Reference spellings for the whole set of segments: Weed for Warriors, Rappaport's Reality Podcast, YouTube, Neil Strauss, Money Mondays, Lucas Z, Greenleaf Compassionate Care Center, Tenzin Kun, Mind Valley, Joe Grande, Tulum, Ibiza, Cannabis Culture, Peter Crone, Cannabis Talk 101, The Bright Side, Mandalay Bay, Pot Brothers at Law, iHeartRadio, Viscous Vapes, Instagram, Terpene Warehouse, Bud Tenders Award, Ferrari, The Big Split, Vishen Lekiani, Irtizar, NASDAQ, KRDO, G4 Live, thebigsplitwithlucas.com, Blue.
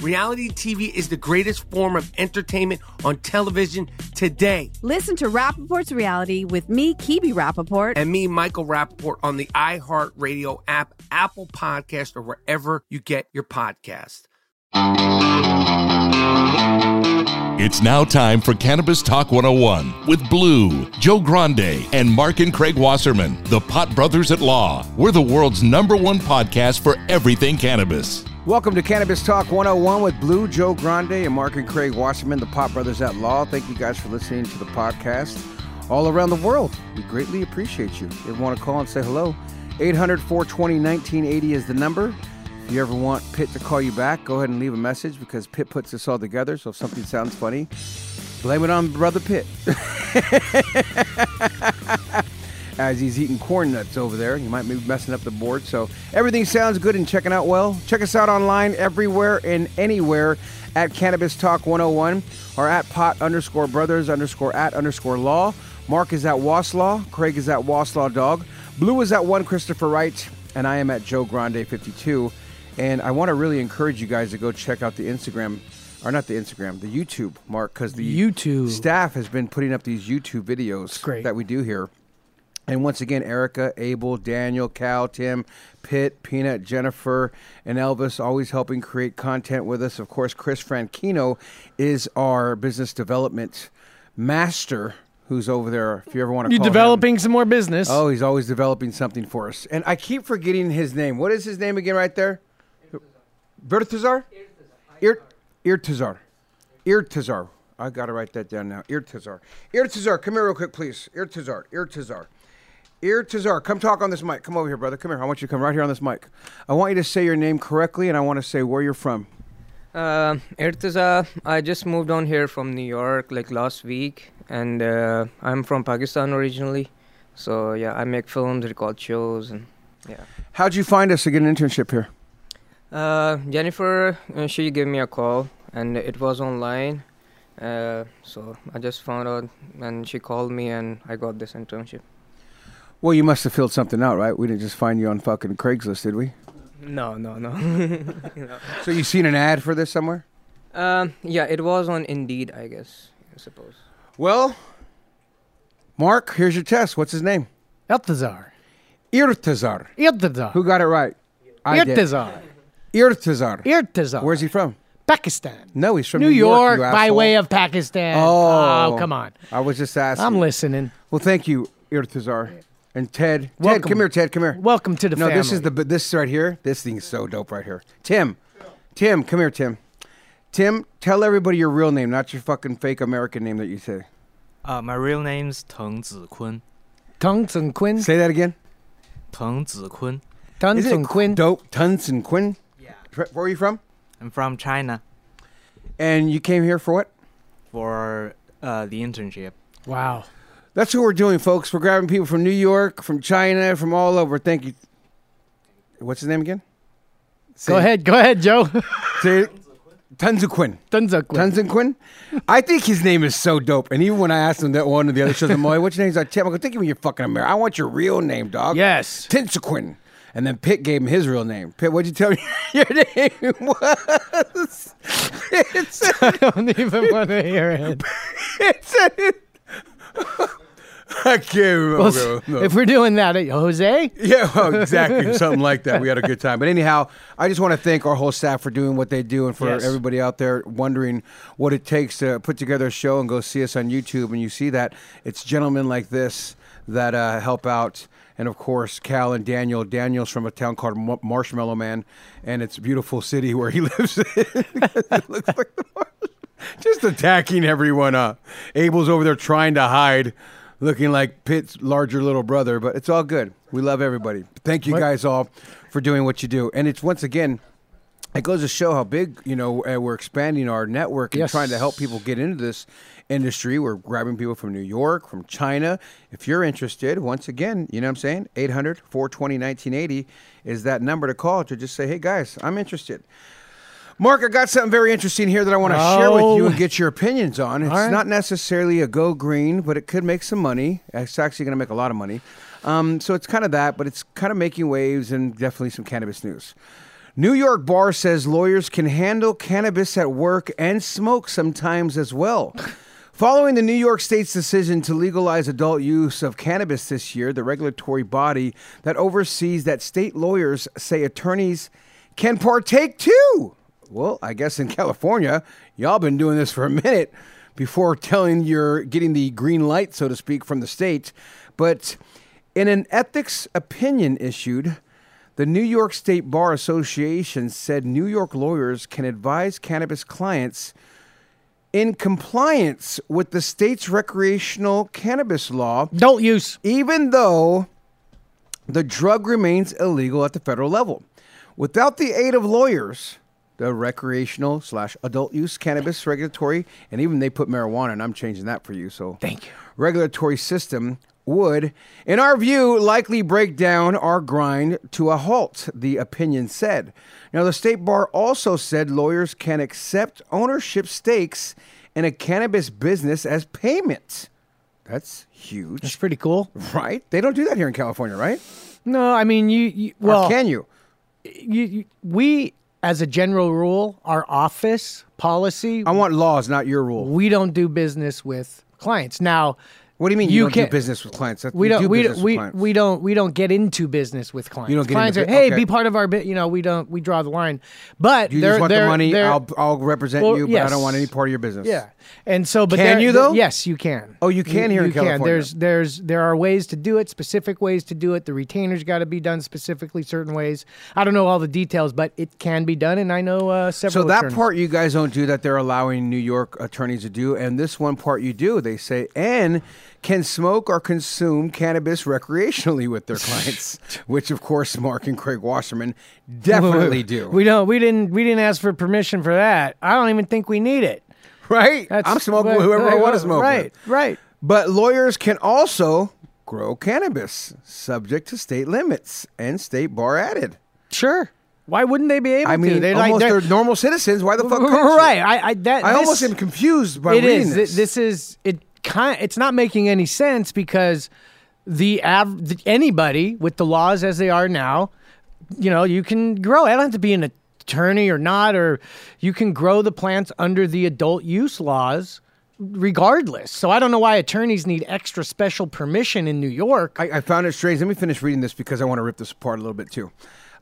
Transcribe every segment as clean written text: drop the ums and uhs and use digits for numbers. Reality TV is the greatest form of entertainment on television today. Listen to Rappaport's Reality with me, Kibi Rappaport. And me, Michael Rappaport, on the iHeartRadio app, Apple Podcast, or wherever you get your podcast. It's now time for Cannabis Talk 101 with Blue, Joe Grande, and Mark and Craig Wasserman, the Pot Brothers at Law. We're the world's #1 podcast for everything cannabis. Welcome to Cannabis Talk 101 with Blue, Joe Grande, and Mark and Craig Wasserman, the Pot Brothers at Law. Thank you guys for listening to the podcast all around the world. We greatly appreciate you. If you want to call and say hello, 800-420-1980 is the number. If you ever want Pitt to call you back, go ahead and leave a message because Pitt puts us all together. So if something sounds funny, blame it on Brother Pitt. As he's eating corn nuts over there. You might be messing up the board. So everything sounds good and checking out well. Check us out online everywhere and anywhere at Cannabis Talk 101 or at pot_brothers_at_law. Mark is at Waslaw. Craig is at Waslaw Dog. Blue is at one Christopher Wright. And I am at Joe Grande 52. And I want to really encourage you guys to go check out the Instagram. Or not the Instagram, the YouTube, Mark. Because the YouTube staff has been putting up these YouTube videos that we do here. And once again, Erica, Abel, Daniel, Cal, Tim, Pitt, Peanut, Jennifer, and Elvis always helping create content with us. Of course, Chris Franquino is our business development master who's over there. If you ever want to call him. You're developing some more business. Oh, he's always developing something for us. And I keep forgetting his name. What is his name again right there? Irtizar? Irtizar. Irtizar. I got to write that down now. Irtizar. Irtizar, come here real quick, please. Irtizar, come talk on this mic. Come over here, brother. Come here. I want you to come right here on this mic. I want you to say your name correctly, and I want to say where you're from. Irtizar, I just moved on here from New York like last week, and I'm from Pakistan originally. So, yeah, I make films, record shows, and yeah. How'd you find us to get an internship here? Jennifer, she gave me a call, and it was online. So I just found out, and she called me, and I got this internship. Well, you must have filled something out, right? We didn't just find you on fucking Craigslist, did we? No. No. So you seen an ad for this somewhere? Yeah, it was on Indeed, I guess, I suppose. Well, Mark, here's your test. What's his name? Irtizar. Who got it right? Irtizar. Where's he from? Pakistan. No, he's from New York by way of Pakistan. Oh, come on. I was just asking. I'm listening. Well, thank you, Irtizar. And Ted. Welcome. Ted, come here. Welcome to the family. No, this is right here. This thing is so dope right here. Tim, come here, Tim. Tim, tell everybody your real name, not your fucking fake American name that you say. My real name's Tenzin Kun. Tenzin Kun? Say that again. Tenzin Kun. Tenzin Kun. Dope. Tenzin Kun? Yeah. Where are you from? I'm from China. And you came here for what? For the internship. Wow. That's what we're doing, folks. We're grabbing people from New York, from China, from all over. Thank you. What's his name again? Go ahead, Joe. Tenzin Kun. I think his name is so dope. And even when I asked him that one or the other shows, I'm like, what's your name? He's like, Tim. I go, think of me, you're fucking American. I want your real name, dog. Yes. Tenzin Kun. And then Pitt gave him his real name. Pitt, what'd you tell me your name was? I don't even want to hear it. I can't remember. Well, no. If we're doing that, Jose? Yeah, well, exactly. Something like that. We had a good time. But anyhow, I just want to thank our whole staff for doing what they do and for everybody out there wondering what it takes to put together a show and go see us on YouTube. And you see that. It's gentlemen like this that help out. And, of course, Cal and Daniel. Daniel's from a town called Marshmallow Man, and it's a beautiful city where he lives in. It looks like the just attacking everyone up. Abel's over there trying to hide, looking like Pitt's larger little brother, but it's all good. We love everybody. Thank you guys all for doing what you do. And it's, once again, it goes to show how big, you know, we're expanding our network and trying to help people get into this industry. We're grabbing people from New York, from China. If you're interested, once again, you know what I'm saying? 800-420-1980 is that number to call to just say, hey, guys, I'm interested. Mark, I got something very interesting here that I want to share with you and get your opinions on. It's not necessarily a go green, but it could make some money. It's actually going to make a lot of money. So it's kind of that, but it's kind of making waves and definitely some cannabis news. New York bar says lawyers can handle cannabis at work and smoke sometimes as well. Following the New York State's decision to legalize adult use of cannabis this year, the regulatory body that oversees that state lawyers say attorneys can partake too. Well, I guess in California, y'all been doing this for a minute before getting the green light, so to speak, from the state. But in an ethics opinion issued, the New York State Bar Association said New York lawyers can advise cannabis clients in compliance with the state's recreational cannabis law. Adult use. Even though the drug remains illegal at the federal level. Without the aid of lawyers, the recreational / adult use cannabis regulatory, and even they put marijuana, and I'm changing that for you, so. Thank you. Regulatory system would, in our view, likely break down our grind to a halt, the opinion said. Now, the state bar also said lawyers can accept ownership stakes in a cannabis business as payment. That's huge. That's pretty cool. Right? They don't do that here in California, right? No, I mean, or can you? We, as a general rule, our office policy. I want laws, not your rule. We don't do business with clients. Now, what do you mean you don't do business with clients? We don't get into business with clients. You don't get clients into business. Hey, be part of our bit. You know, we draw the line. But you just want the money. I'll represent you, but I don't want any part of your business. Yeah, and so but can you though? Yes, you can. Oh, you can here in California. There are ways to do it, specific ways to do it. The retainers got to be done specifically certain ways. I don't know all the details, but it can be done, and I know several. So that attorneys. Part you guys don't do that they're allowing New York attorneys to do, and this one part you do. They say and can smoke or consume cannabis recreationally with their clients, which of course Mark and Craig Wasserman definitely do. We didn't ask for permission for that. I don't even think we need it. Right? I'm smoking with whoever I want to smoke with. Right. But lawyers can also grow cannabis, subject to state limits and state bar added. Sure. Why wouldn't they be able to? I mean, to? They're normal citizens. Why the fuck? Right. I almost am confused by reading this. It's not making any sense because anybody with the laws as they are now, you know, you can grow. I don't have to be an attorney or not, or you can grow the plants under the adult use laws regardless. So I don't know why attorneys need extra special permission in New York. I found it strange. Let me finish reading this because I want to rip this apart a little bit too.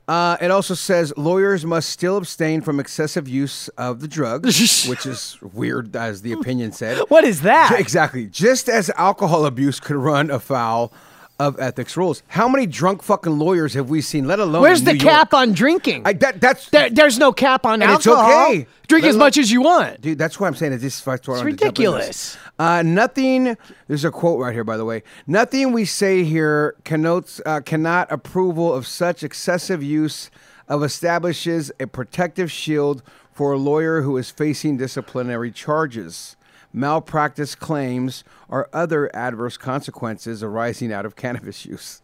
It also says lawyers must still abstain from excessive use of the drug, which is weird, as the opinion said. What is that? Exactly. Just as alcohol abuse could run afoul of ethics rules. How many drunk fucking lawyers have we seen, let alone Where's in New the York? Cap on drinking? There's no cap on alcohol. It's okay. Drink as much as you want. Dude, that's what I'm saying. It's ridiculous. Nothing, there's a quote right here, by the way. Nothing we say here connotes cannot approval of such excessive use of establishes a protective shield for a lawyer who is facing disciplinary charges, malpractice claims, or other adverse consequences arising out of cannabis use,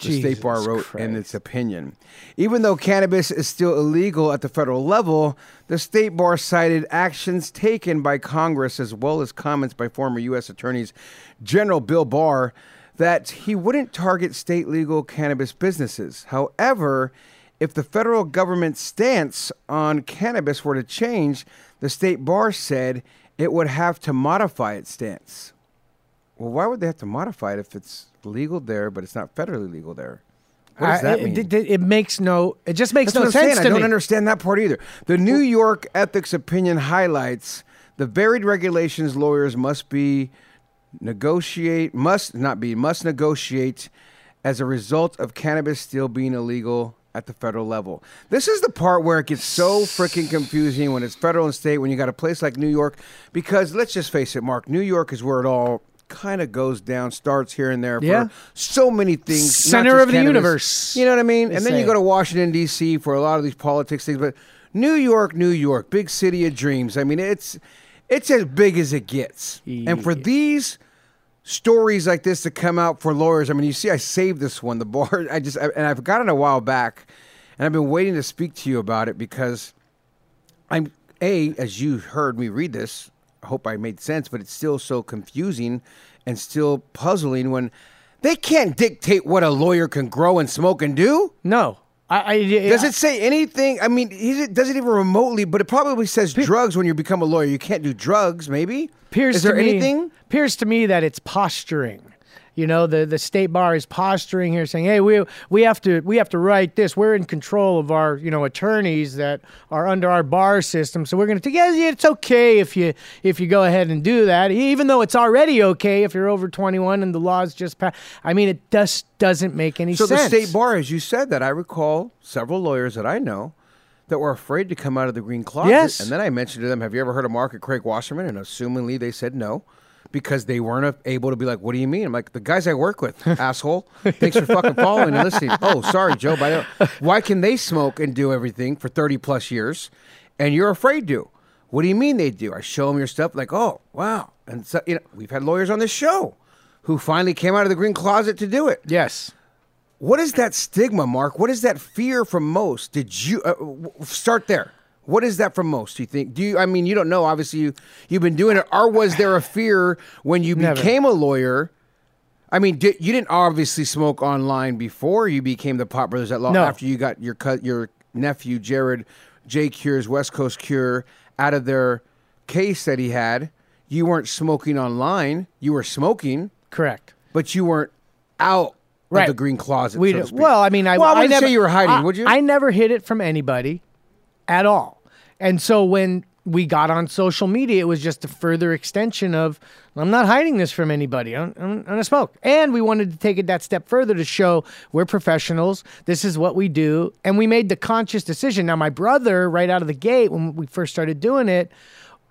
the state bar wrote in its opinion. Even though cannabis is still illegal at the federal level, the state bar cited actions taken by Congress as well as comments by former U.S. Attorney General Bill Barr that he wouldn't target state legal cannabis businesses. However, if the federal government's stance on cannabis were to change, the state bar said it would have to modify its stance. Well, why would they have to modify it if it's legal there, but it's not federally legal there? What does that mean? It just makes That's no what I'm sense saying. To I don't me. Understand that part either. The New York ethics opinion highlights the varied regulations lawyers must be negotiate must negotiate as a result of cannabis still being illegal at the federal level. This is the part where it gets so freaking confusing when it's federal and state, when you got a place like New York, because let's just face it, Mark, New York is where it all kind of goes down, starts here and there for so many things. Center of the universe. You know what I mean? And then you go to Washington, D.C. for a lot of these politics things, but New York, New York, big city of dreams. I mean, it's as big as it gets. Yeah. And for these stories like this to come out for lawyers, I mean, you see, I saved this one, the bar, and I've gotten a while back, and I've been waiting to speak to you about it because I'm, as you heard me read this, I hope I made sense, but it's still so confusing and still puzzling when they can't dictate what a lawyer can grow and smoke and do. No. Does it say anything? I mean, it doesn't even remotely, but it probably says drugs when you become a lawyer. You can't do drugs, maybe? Is there anything? Appears to me that it's posturing. You know, the state bar is posturing here, saying, "Hey, we have to write this. We're in control of our attorneys that are under our bar system, so we're going to take. Yeah, it's okay if you go ahead and do that, even though it's already okay if you're over 21 and the law's just passed." I mean, it just doesn't make any sense. So the state bar, as you said, that I recall several lawyers that I know that were afraid to come out of the green closet. Yes. And then I mentioned to them, "Have you ever heard of Mark and Craig Wasserman?" And assumingly, they said no, because they weren't able to be like, "What do you mean?" I'm like, "The guys I work with, asshole. Thanks for fucking following and listening." "Oh, sorry, Joe. But why can they smoke and do everything for 30 plus years and you're afraid to? What do you mean they do?" I show them your stuff like, "Oh, wow." And so, we've had lawyers on this show who finally came out of the green closet to do it. Yes. What is that stigma, Mark? What is that fear from most? Did you start there? What is that from most, do you think? I mean, you don't know. Obviously, you've been doing it. Or was there a fear when you became a lawyer? I mean, you didn't obviously smoke online before you became the Pot Brothers at Law. No. After you got your nephew, Jared J. Cure's West Coast Cure, out of their case that he had, you weren't smoking online. You were smoking. Correct. But you weren't out of the green closet, so to speak. Well, I mean, I wouldn't say you were hiding, would you? I never hid it from anybody at all. And so when we got on social media, it was just a further extension of, I'm not hiding this from anybody. I'm going to smoke. And we wanted to take it that step further to show we're professionals. This is what we do. And we made the conscious decision. Now, my brother, right out of the gate, when we first started doing it,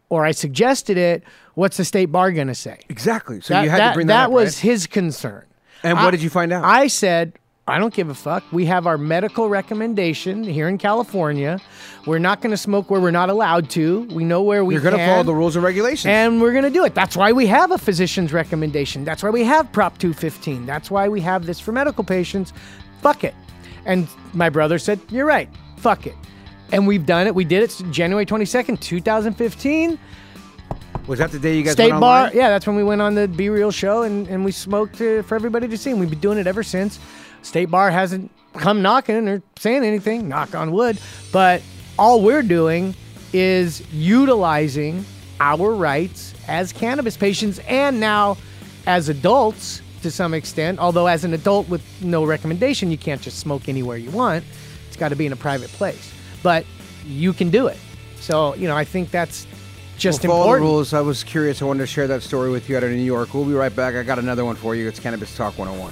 or I suggested it, what's the state bar going to say? Exactly. So you had to bring that up, was his concern. And what did you find out? I said, I don't give a fuck. We have our medical recommendation here in California. We're not going to smoke where we're not allowed to. We know where we can. You're going to follow the rules and regulations. And we're going to do it. That's why we have a physician's recommendation. That's why we have Prop 215. That's why we have this for medical patients. Fuck it. And my brother said, "You're right. Fuck it." And we've done it. We did it January 22nd, 2015. Was that the day you guys went online? State Bar. Yeah, that's when we went on the Be Real show and we smoked for everybody to see. And we've been doing it ever since. State Bar hasn't come knocking or saying anything, knock on wood, but all we're doing is utilizing our rights as cannabis patients and now as adults to some extent, although as an adult with no recommendation, you can't just smoke anywhere you want. It's got to be in a private place, but you can do it. So, I think that's just important. Follow the rules. I was curious. I wanted to share that story with you out of New York. We'll be right back. I got another one for you. It's Cannabis Talk 101.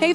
Hey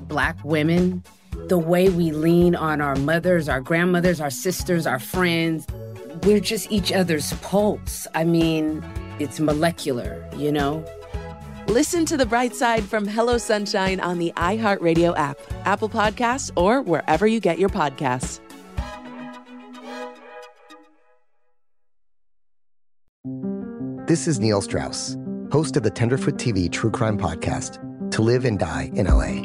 Black women, the way we lean on our mothers, our grandmothers, our sisters, our friends. We're just each other's pulse. I mean, it's molecular, you know? Listen to The Bright Side from Hello Sunshine on the iHeartRadio app, Apple Podcasts, or wherever you get your podcasts. This is Neil Strauss, host of the Tenderfoot TV true crime podcast, To Live and Die in L.A.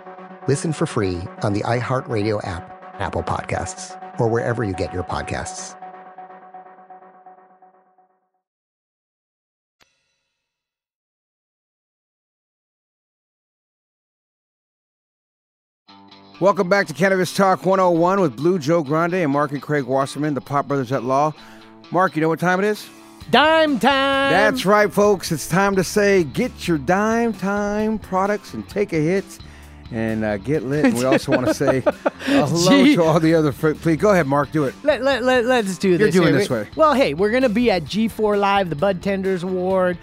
Listen for free on the iHeartRadio app, Apple Podcasts, or wherever you get your podcasts. Welcome back to Cannabis Talk 101 with Blue, Joe Grande, and Mark and Craig Wasserman, the Pot Brothers at Law. Mark, you know what time it is? Dime time! That's right, folks. It's time to say, get your dime time products and take a hit and get lit. And we also want to say hello to all the other... Please, go ahead, Mark. Do it. Let's do this. You're doing this way. Well, hey, we're going to be at G4 Live, the Bud Tenders Award.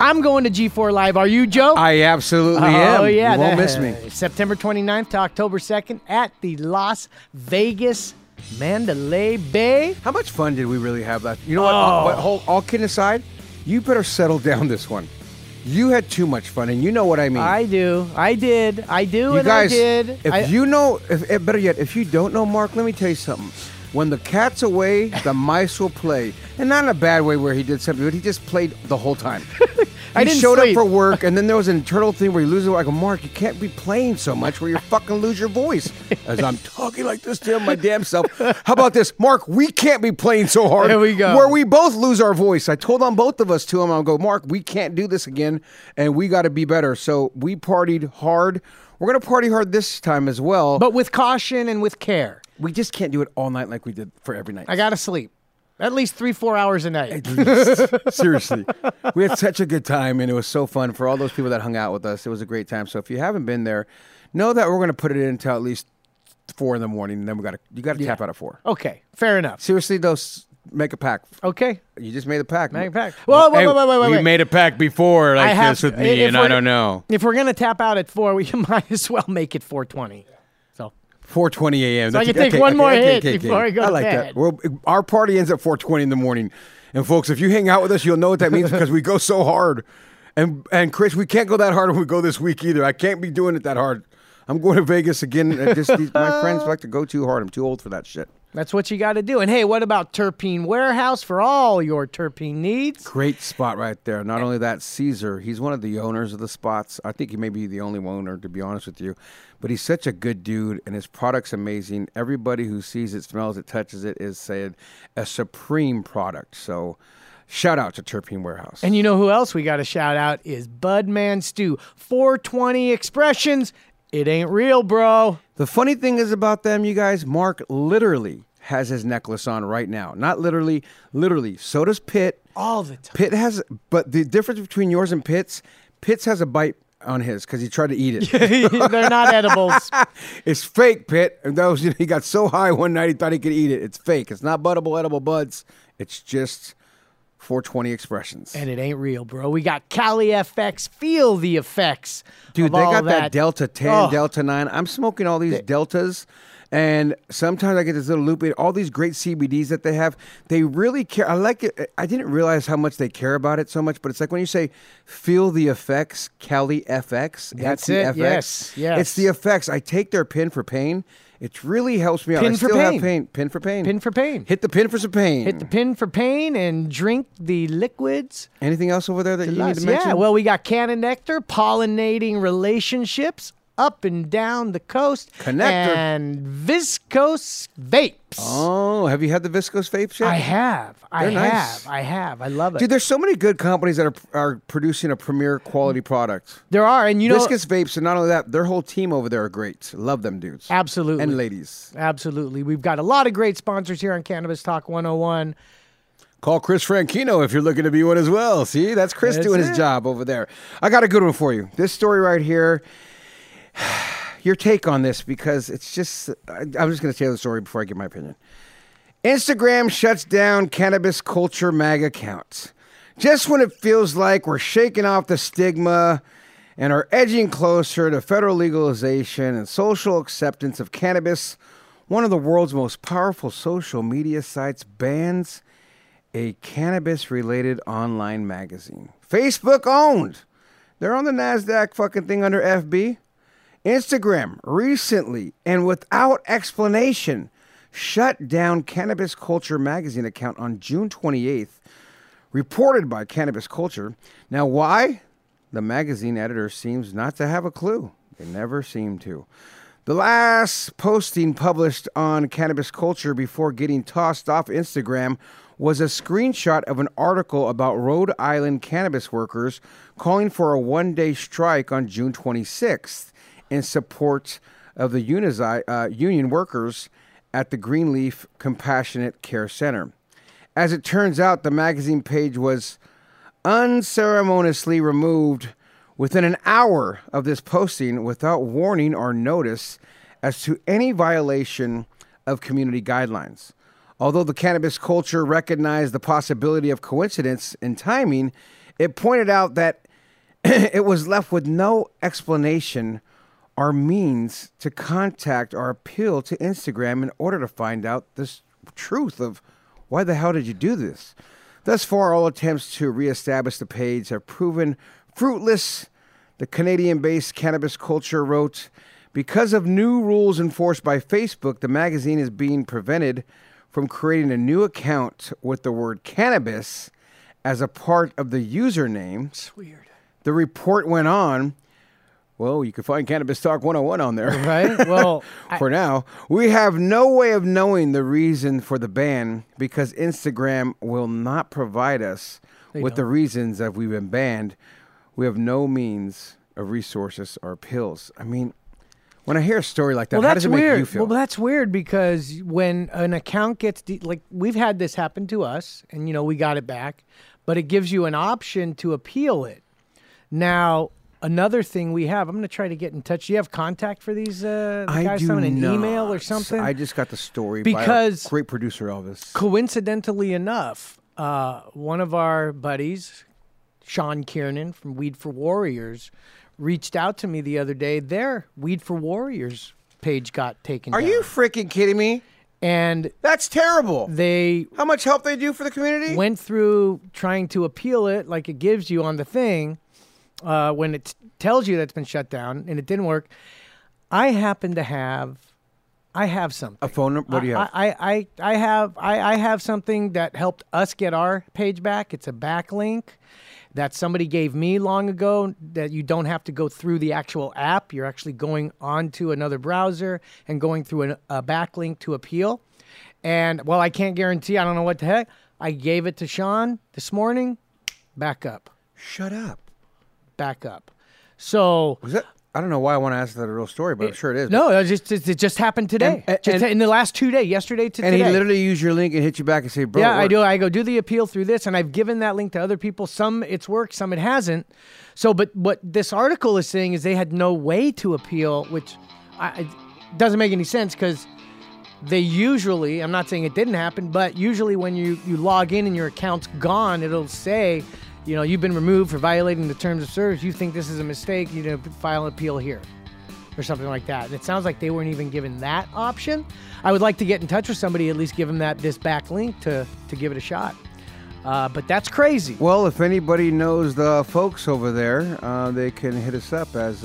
I'm going to G4 Live. Are you, Joe? I absolutely am. Oh, yeah. You won't miss me. September 29th to October 2nd at the Las Vegas Mandalay Bay. How much fun did we really have that? You know what? All kidding aside, you better settle down this one. You had too much fun, and you know what I mean. I do. I did. I do, you and guys, I did. Better yet, if you don't know Mark, let me tell you something. When the cat's away, the mice will play. And not in a bad way where he did something, but he just played the whole time. He showed up for work, and then there was an internal thing where he loses it. I go, Mark, you can't be playing so much where you fucking lose your voice. As I'm talking like this to him, my damn self. How about this? Mark, we can't be playing so hard. There we go. Where we both lose our voice. I told on both of us to him. I'll go, Mark, we can't do this again, and we got to be better. So we partied hard. We're going to party hard this time as well. But with caution and with care. We just can't do it all night like we did for every night. I got to sleep. At least 3-4 hours a night. At least. Seriously. We had such a good time, and it was so fun. For all those people that hung out with us, it was a great time. So if you haven't been there, know that we're going to put it in until at least 4 in the morning, and then you got to tap out at 4. Okay. Fair enough. Seriously, though, make a pack. Okay. You just made a pack. Make a pack. Well, wait. We made a pack before with me, and I don't know. If we're going to tap out at 4, we might as well make it 4:20. 4:20 a.m. So I can take one more hit before I go to bed. I like that. Well, our party ends at 4:20 in the morning. And, folks, if you hang out with us, you'll know what that means because we go so hard. And Chris, we can't go that hard when we go this week either. I can't be doing it that hard. I'm going to Vegas again. My friends like to go too hard. I'm too old for that shit. That's what you got to do. And, hey, what about Terpene Warehouse for all your terpene needs? Great spot right there. Not only that, Caesar, he's one of the owners of the spots. I think he may be the only owner, to be honest with you. But he's such a good dude, and his product's amazing. Everybody who sees it, smells it, touches it is saying a supreme product. So shout out to Terpene Warehouse. And you know who else we got to shout out is Budman Stew, 420 Expressions. It ain't real, bro. The funny thing is about them, you guys, Mark literally has his necklace on right now. Not literally, literally. So does Pitt. All the time. Pitt has, but the difference between yours and Pitt's has a bite on his because he tried to eat it. They're not edibles. It's fake, Pitt. Those, he got so high one night he thought he could eat it. It's fake. It's not buddable edible buds. It's just 420 expressions. And it ain't real, bro. We got Cali FX. Feel the effects. Dude, they got that Delta 10, oh. Delta 9. I'm smoking all these Deltas. And sometimes I get this little loopy. All these great CBDs that they have, they really care. I like it. I didn't realize how much they care about it so much, but it's like when you say, feel the effects, Cali FX. That's it. Yes, yes. It's the effects. I take their pin for pain. It really helps me out. I still have pain. Pin for pain. Pin for pain. Hit the pin for some pain. Hit the pin for pain and drink the liquids. Anything else over there that you need to mention? Yeah, well, we got Canna Nectar, pollinating relationships. Up and down the coast. Connector. And Viscous Vapes. Oh, have you had the Viscous Vapes yet? I have. I have. I love it. Dude, there's so many good companies that are producing a premier quality product. There are. And you know, Viscous Vapes, and not only that, their whole team over there are great. Love them, dudes. Absolutely. And ladies. Absolutely. We've got a lot of great sponsors here on Cannabis Talk 101. Call Chris Franquino if you're looking to be one as well. See, that's Chris doing his job over there. I got a good one for you. This story right here. Your take on this, because it's just, I'm just going to tell the story before I give my opinion. Instagram shuts down Cannabis Culture mag accounts. Just when it feels like we're shaking off the stigma and are edging closer to federal legalization and social acceptance of cannabis, one of the world's most powerful social media sites bans a cannabis-related online magazine. Facebook owned. They're on the NASDAQ fucking thing under FB. Instagram recently and without explanation shut down Cannabis Culture magazine account on June 28th, reported by Cannabis Culture. Now, why? The magazine editor seems not to have a clue. They never seem to. The last posting published on Cannabis Culture before getting tossed off Instagram was a screenshot of an article about Rhode Island cannabis workers calling for a one-day strike on June 26th. In support of the union workers at the Greenleaf Compassionate Care Center. As it turns out, the magazine page was unceremoniously removed within an hour of this posting without warning or notice as to any violation of community guidelines. Although the Cannabis Culture recognized the possibility of coincidence in timing, it pointed out that it was left with no explanation our means to contact or appeal to Instagram in order to find out this truth of why the hell did you do this? Thus far, all attempts to reestablish the page have proven fruitless. The Canadian-based Cannabis Culture wrote, because of new rules enforced by Facebook, the magazine is being prevented from creating a new account with the word cannabis as a part of the username. It's weird. The report went on. Well, you can find Cannabis Talk 101 on there. Right? Well, for now, we have no way of knowing the reason for the ban because Instagram will not provide us with the reasons that we've been banned. We have no means of resources or pills. I mean, when I hear a story like that, how does it make you feel? Well, that's weird because when an account gets, like we've had this happen to us and, you know, we got it back, but it gives you an option to appeal it. Now, another thing we have, I'm going to try to get in touch. Do you have contact for these guys? I do not. An email or something? I just got the story because by our great producer, Elvis. Coincidentally enough, one of our buddies, Sean Kiernan from Weed for Warriors, reached out to me the other day. Their Weed for Warriors page got taken down. Are you freaking kidding me? And that's terrible. How much help they do for the community? Went through trying to appeal it like it gives you on the thing. When it tells you that's been shut down and it didn't work, I happen to have, something. A phone number? What do you have? I have something that helped us get our page back. It's a backlink that somebody gave me long ago that you don't have to go through the actual app. You're actually going onto another browser and going through a backlink to appeal. And well, I can't guarantee, I don't know what the heck. I gave it to Sean this morning. Back up. Shut up. So was that I don't know why I want to ask that a real story, but I'm sure it is. No, it just happened today. And in the last 2 days, yesterday to today. And he literally used your link and hit you back and say, bro. Yeah, I do. I go, do the appeal through this. And I've given that link to other people. Some it's worked, some it hasn't. So, but what this article is saying is they had no way to appeal, which it doesn't make any sense because they usually, I'm not saying it didn't happen, but usually when you log in and your account's gone, it'll say, you know, you've been removed for violating the terms of service. You think this is a mistake. You need to file an appeal here or something like that. And it sounds like they weren't even given that option. I would like to get in touch with somebody, at least give them this back link to give it a shot. But that's crazy. Well, if anybody knows the folks over there, they can hit us up as...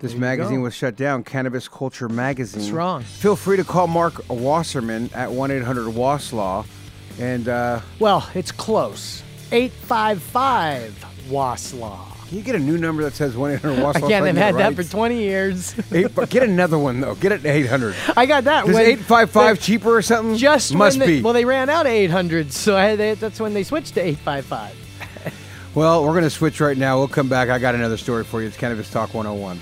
This magazine was shut down, Cannabis Culture Magazine. That's wrong. Feel free to call Mark Wasserman at 1-800-WASLAW. And, well, it's close. 855-WASLAW. Can you get a new number that says 1-800-WASLAW? I can't. I've had that for 20 years. Get another one, though. Get it 800. I got that. Was 855 cheaper or something? Just must be. Well, they ran out of 800s, so that's when they switched to 855. Well, we're going to switch right now. We'll come back. I got another story for you. It's Cannabis Talk 101.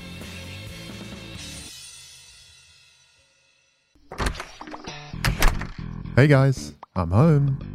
Hey guys, I'm home.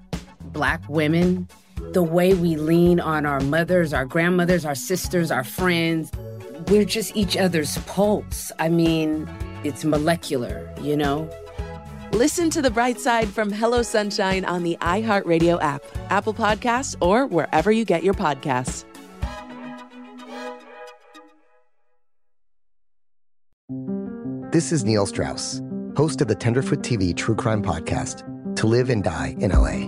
Black women, the way we lean on our mothers, our grandmothers, our sisters, our friends. We're just each other's pulse. I mean, it's molecular, you know? Listen to The Bright Side from Hello Sunshine on the iHeartRadio app, Apple Podcasts, or wherever you get your podcasts. This is Neil Strauss, host of the Tenderfoot TV true crime podcast, To Live and Die in L.A.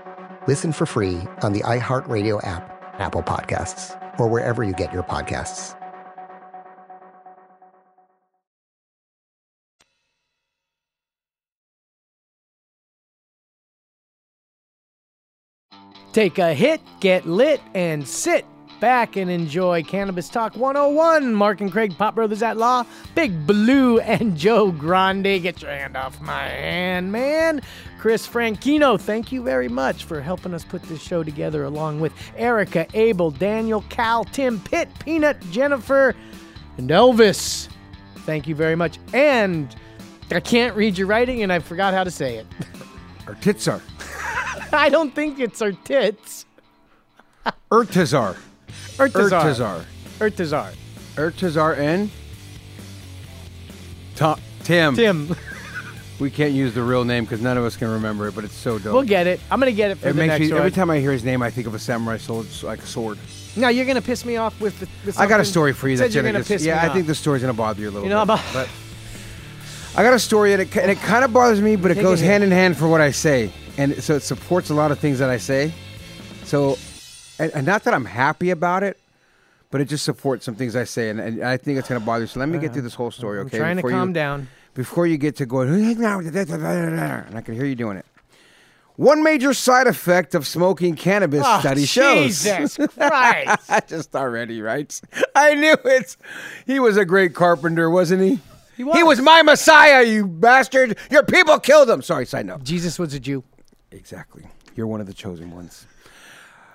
Listen for free on the iHeartRadio app, Apple Podcasts, or wherever you get your podcasts. Take a hit, get lit, and sit back and enjoy Cannabis Talk 101. Mark and Craig, Pot Brothers at Law, Big Blue, and Joe Grande. Get your hand off my hand, man. Chris Franquino, thank you very much for helping us put this show together, along with Erica, Abel, Daniel, Cal, Tim, Pitt, Peanut, Jennifer, and Elvis. Thank you very much. And I can't read your writing, and I forgot how to say it. Irtizar. I don't think it's our tits. Irtizar. Irtizar. Irtizar. Irtizar and Tim. Tim. We can't use the real name because none of us can remember it, but it's so dope. We'll get it. I'm going to get it for the next one. Every time I hear his name, I think of a samurai sword, like a sword. Now, you're going to piss me off with something. I got a story for you. That's going to piss me off. Yeah, I think the story's going to bother you a little bit. But I got a story, and it kind of bothers me, but it goes hand in hand for what I say. And so it supports a lot of things that I say. So, and not that I'm happy about it, but it just supports some things I say, and I think it's going to bother you. So let me get through this whole story, okay? I'm trying to calm down. Before you get to going, and I can hear you doing it. One major side effect of smoking cannabis study shows. Jesus Christ. Just already, right? I knew it. He was a great carpenter, wasn't he? He was. He was my Messiah, you bastard. Your people killed him. Sorry, side note. Jesus was a Jew. Exactly. You're one of the chosen ones.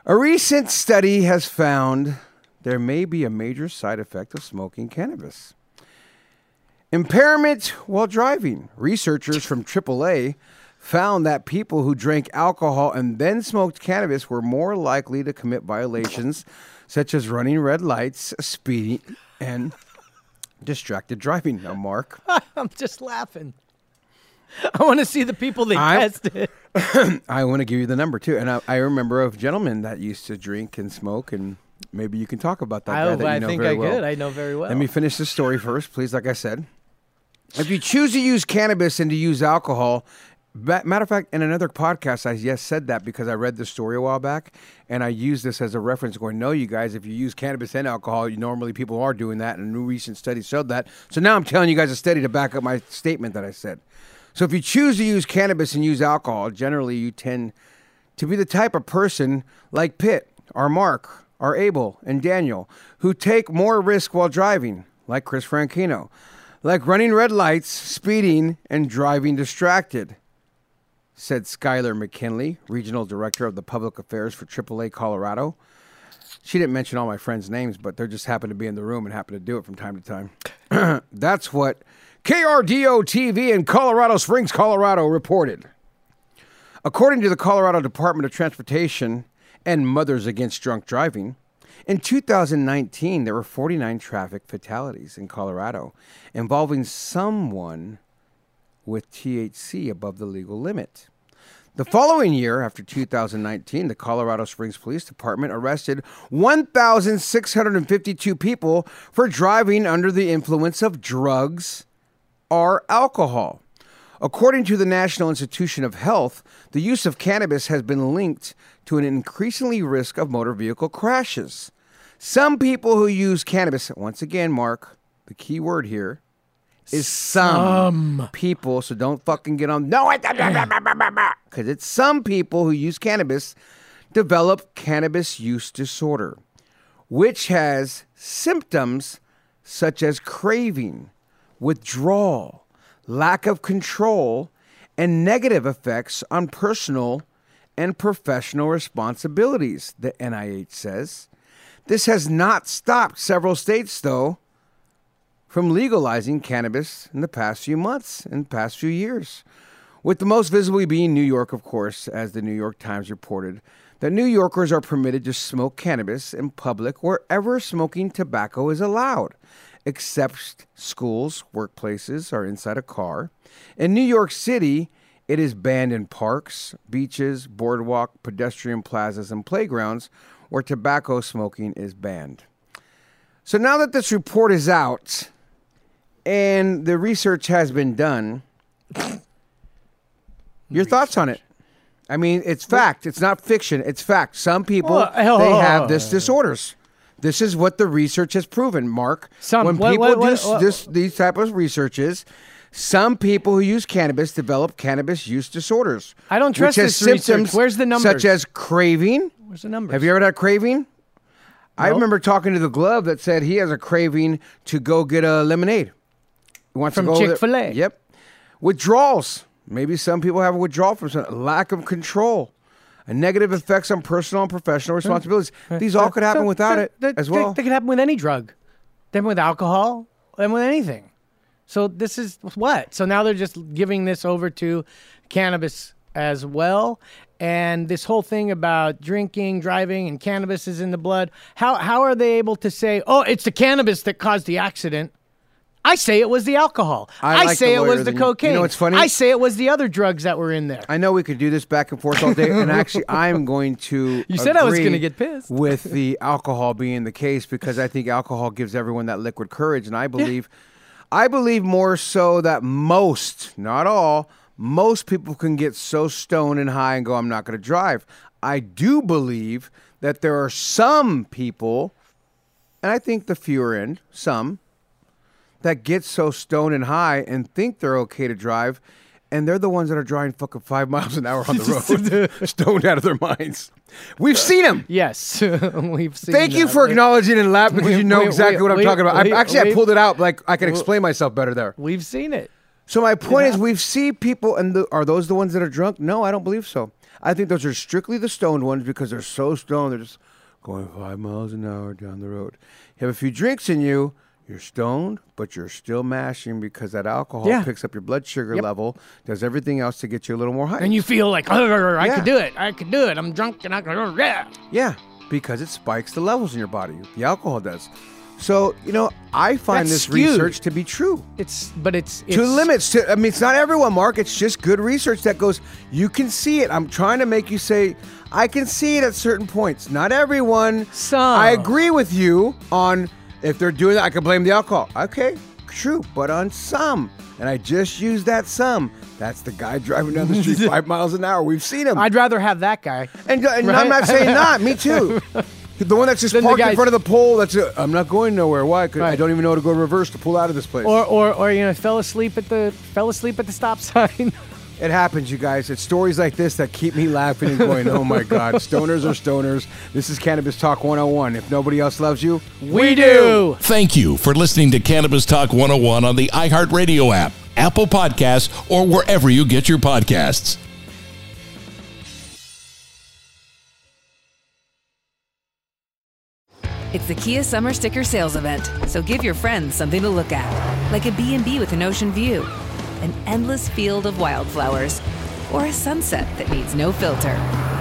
A recent study has found there may be a major side effect of smoking cannabis. Impairment while driving. Researchers from AAA found that people who drank alcohol and then smoked cannabis were more likely to commit violations such as running red lights, speeding, and distracted driving. Now, Mark. I'm just laughing. I want to see the people that tested. I want to give you the number, too. And I remember a gentleman that used to drink and smoke and... Maybe you can talk about that guy that you know very well. I think I could. I know very well. Let me finish this story first, please. Like I said, if you choose to use cannabis and to use alcohol, matter of fact, in another podcast, I said that because I read this story a while back, and I used this as a reference going, no, you guys, if you use cannabis and alcohol, normally people are doing that, and a new recent study showed that. So now I'm telling you guys a study to back up my statement that I said. So if you choose to use cannabis and use alcohol, generally you tend to be the type of person like Pitt or Mark, are Abel and Daniel, who take more risk while driving, like Chris Franquino, like running red lights, speeding, and driving distracted, said Skylar McKinley, Regional Director of the Public Affairs for AAA Colorado. She didn't mention all my friends' names, but they just happened to be in the room and happened to do it from time to time. That's what KRDO-TV in Colorado Springs, Colorado reported. According to the Colorado Department of Transportation and Mothers Against Drunk Driving, in 2019, there were 49 traffic fatalities in Colorado involving someone with THC above the legal limit. The following year, after 2019, the Colorado Springs Police Department arrested 1,652 people for driving under the influence of drugs or alcohol. According to the National Institution of Health, the use of cannabis has been linked to an increasingly risk of motor vehicle crashes. Some people who use cannabis, once again, Mark, the key word here is some people, so don't fucking get on, no, because it's some people who use cannabis develop cannabis use disorder, which has symptoms such as craving, withdrawal, lack of control, and negative effects on personal and professional responsibilities, the NIH says. This has not stopped several states, though, from legalizing cannabis in the past few months and past few years, with the most visibly being New York, of course, as the New York Times reported, that New Yorkers are permitted to smoke cannabis in public wherever smoking tobacco is allowed, except schools, workplaces, or inside a car. In New York City, it is banned in parks, beaches, boardwalk, pedestrian plazas, and playgrounds where tobacco smoking is banned. So now that this report is out and the research has been done, your thoughts on it? I mean, it's fact. It's not fiction. It's fact. Some people, they have these disorders. This is what the research has proven, Mark. These type of researches, some people who use cannabis develop cannabis use disorders. I don't trust this research. Where's the numbers? Such as craving. Where's the numbers? Have you ever had a craving? Nope. I remember talking to the Glove that said he has a craving to go get a lemonade. He wants from Chick-fil-A. Yep. Withdrawals. Maybe some people have a withdrawal from some lack of control. And negative effects on personal and professional responsibilities. These all could happen without it as well. They could happen with any drug. Then with alcohol. Then with anything. So this is what? So now they're just giving this over to cannabis as well. And this whole thing about drinking, driving, and cannabis is in the blood. How are they able to say, oh, it's the cannabis that caused the accident? I say it was the alcohol. I say it was the cocaine. You know what's funny? I say it was the other drugs that were in there. I know we could do this back and forth all day, and actually I'm going to You said I was going to get pissed. With the alcohol being the case, because I think alcohol gives everyone that liquid courage, and I believe more so that most, not all, most people can get so stoned and high and go, I'm not going to drive. I do believe that there are some people, and I think the fewer end, some, that get so stoned and high and think they're okay to drive, and they're the ones that are driving fucking 5 miles an hour on the road, stoned out of their minds. We've seen them. Yes, we've seen them. Thank you for acknowledging and laughing because you know exactly what I'm talking about. I pulled it out, like I can explain myself better there. We've seen it. So my point is we've seen people, and are those the ones that are drunk? No, I don't believe so. I think those are strictly the stoned ones because they're so stoned, they're just going 5 miles an hour down the road. You have a few drinks in you. You're stoned, but you're still mashing because that alcohol picks up your blood sugar level, does everything else to get you a little more high. And you feel like, I could do it. I'm drunk and I can... Yeah, because it spikes the levels in your body. The alcohol does. So, you know, I find this research to be true. It's to limits. To, I mean, it's not everyone, Mark. It's just good research that goes, you can see it. I'm trying to make you say, I can see it at certain points. Not everyone. Some. I agree with you on... If they're doing that, I can blame the alcohol. Okay, true, but on some. And I just use that some. That's the guy driving down the street 5 miles an hour. We've seen him. I'd rather have that guy. And right? I'm not saying not. Me too. The one that's just parked in front of the pole. That's it. I'm not going nowhere. Why? 'Cause I don't even know how to go reverse to pull out of this place. Or you know, fell asleep at the stop sign. It happens, you guys. It's stories like this that keep me laughing and going, oh, my God. Stoners are stoners. This is Cannabis Talk 101. If nobody else loves you, we do. Thank you for listening to Cannabis Talk 101 on the iHeartRadio app, Apple Podcasts, or wherever you get your podcasts. It's the Kia Summer Sticker Sales Event, so give your friends something to look at, like a B&B with an ocean view, an endless field of wildflowers, or a sunset that needs no filter.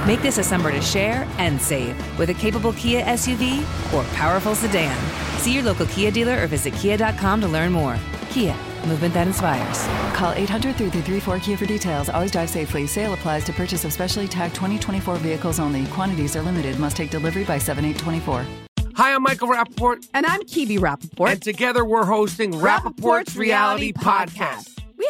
Make this a summer to share and save with a capable Kia SUV or powerful sedan. See your local Kia dealer or visit kia.com to learn more. Kia, movement that inspires. Call 800-334-KIA for details. Always drive safely. Sale applies to purchase of specially tagged 2024 vehicles only. Quantities are limited. Must take delivery by 7/8/24. Hi, I'm Michael Rappaport. And I'm Kibi Rappaport. And together we're hosting Rappaport's Reality Podcast. We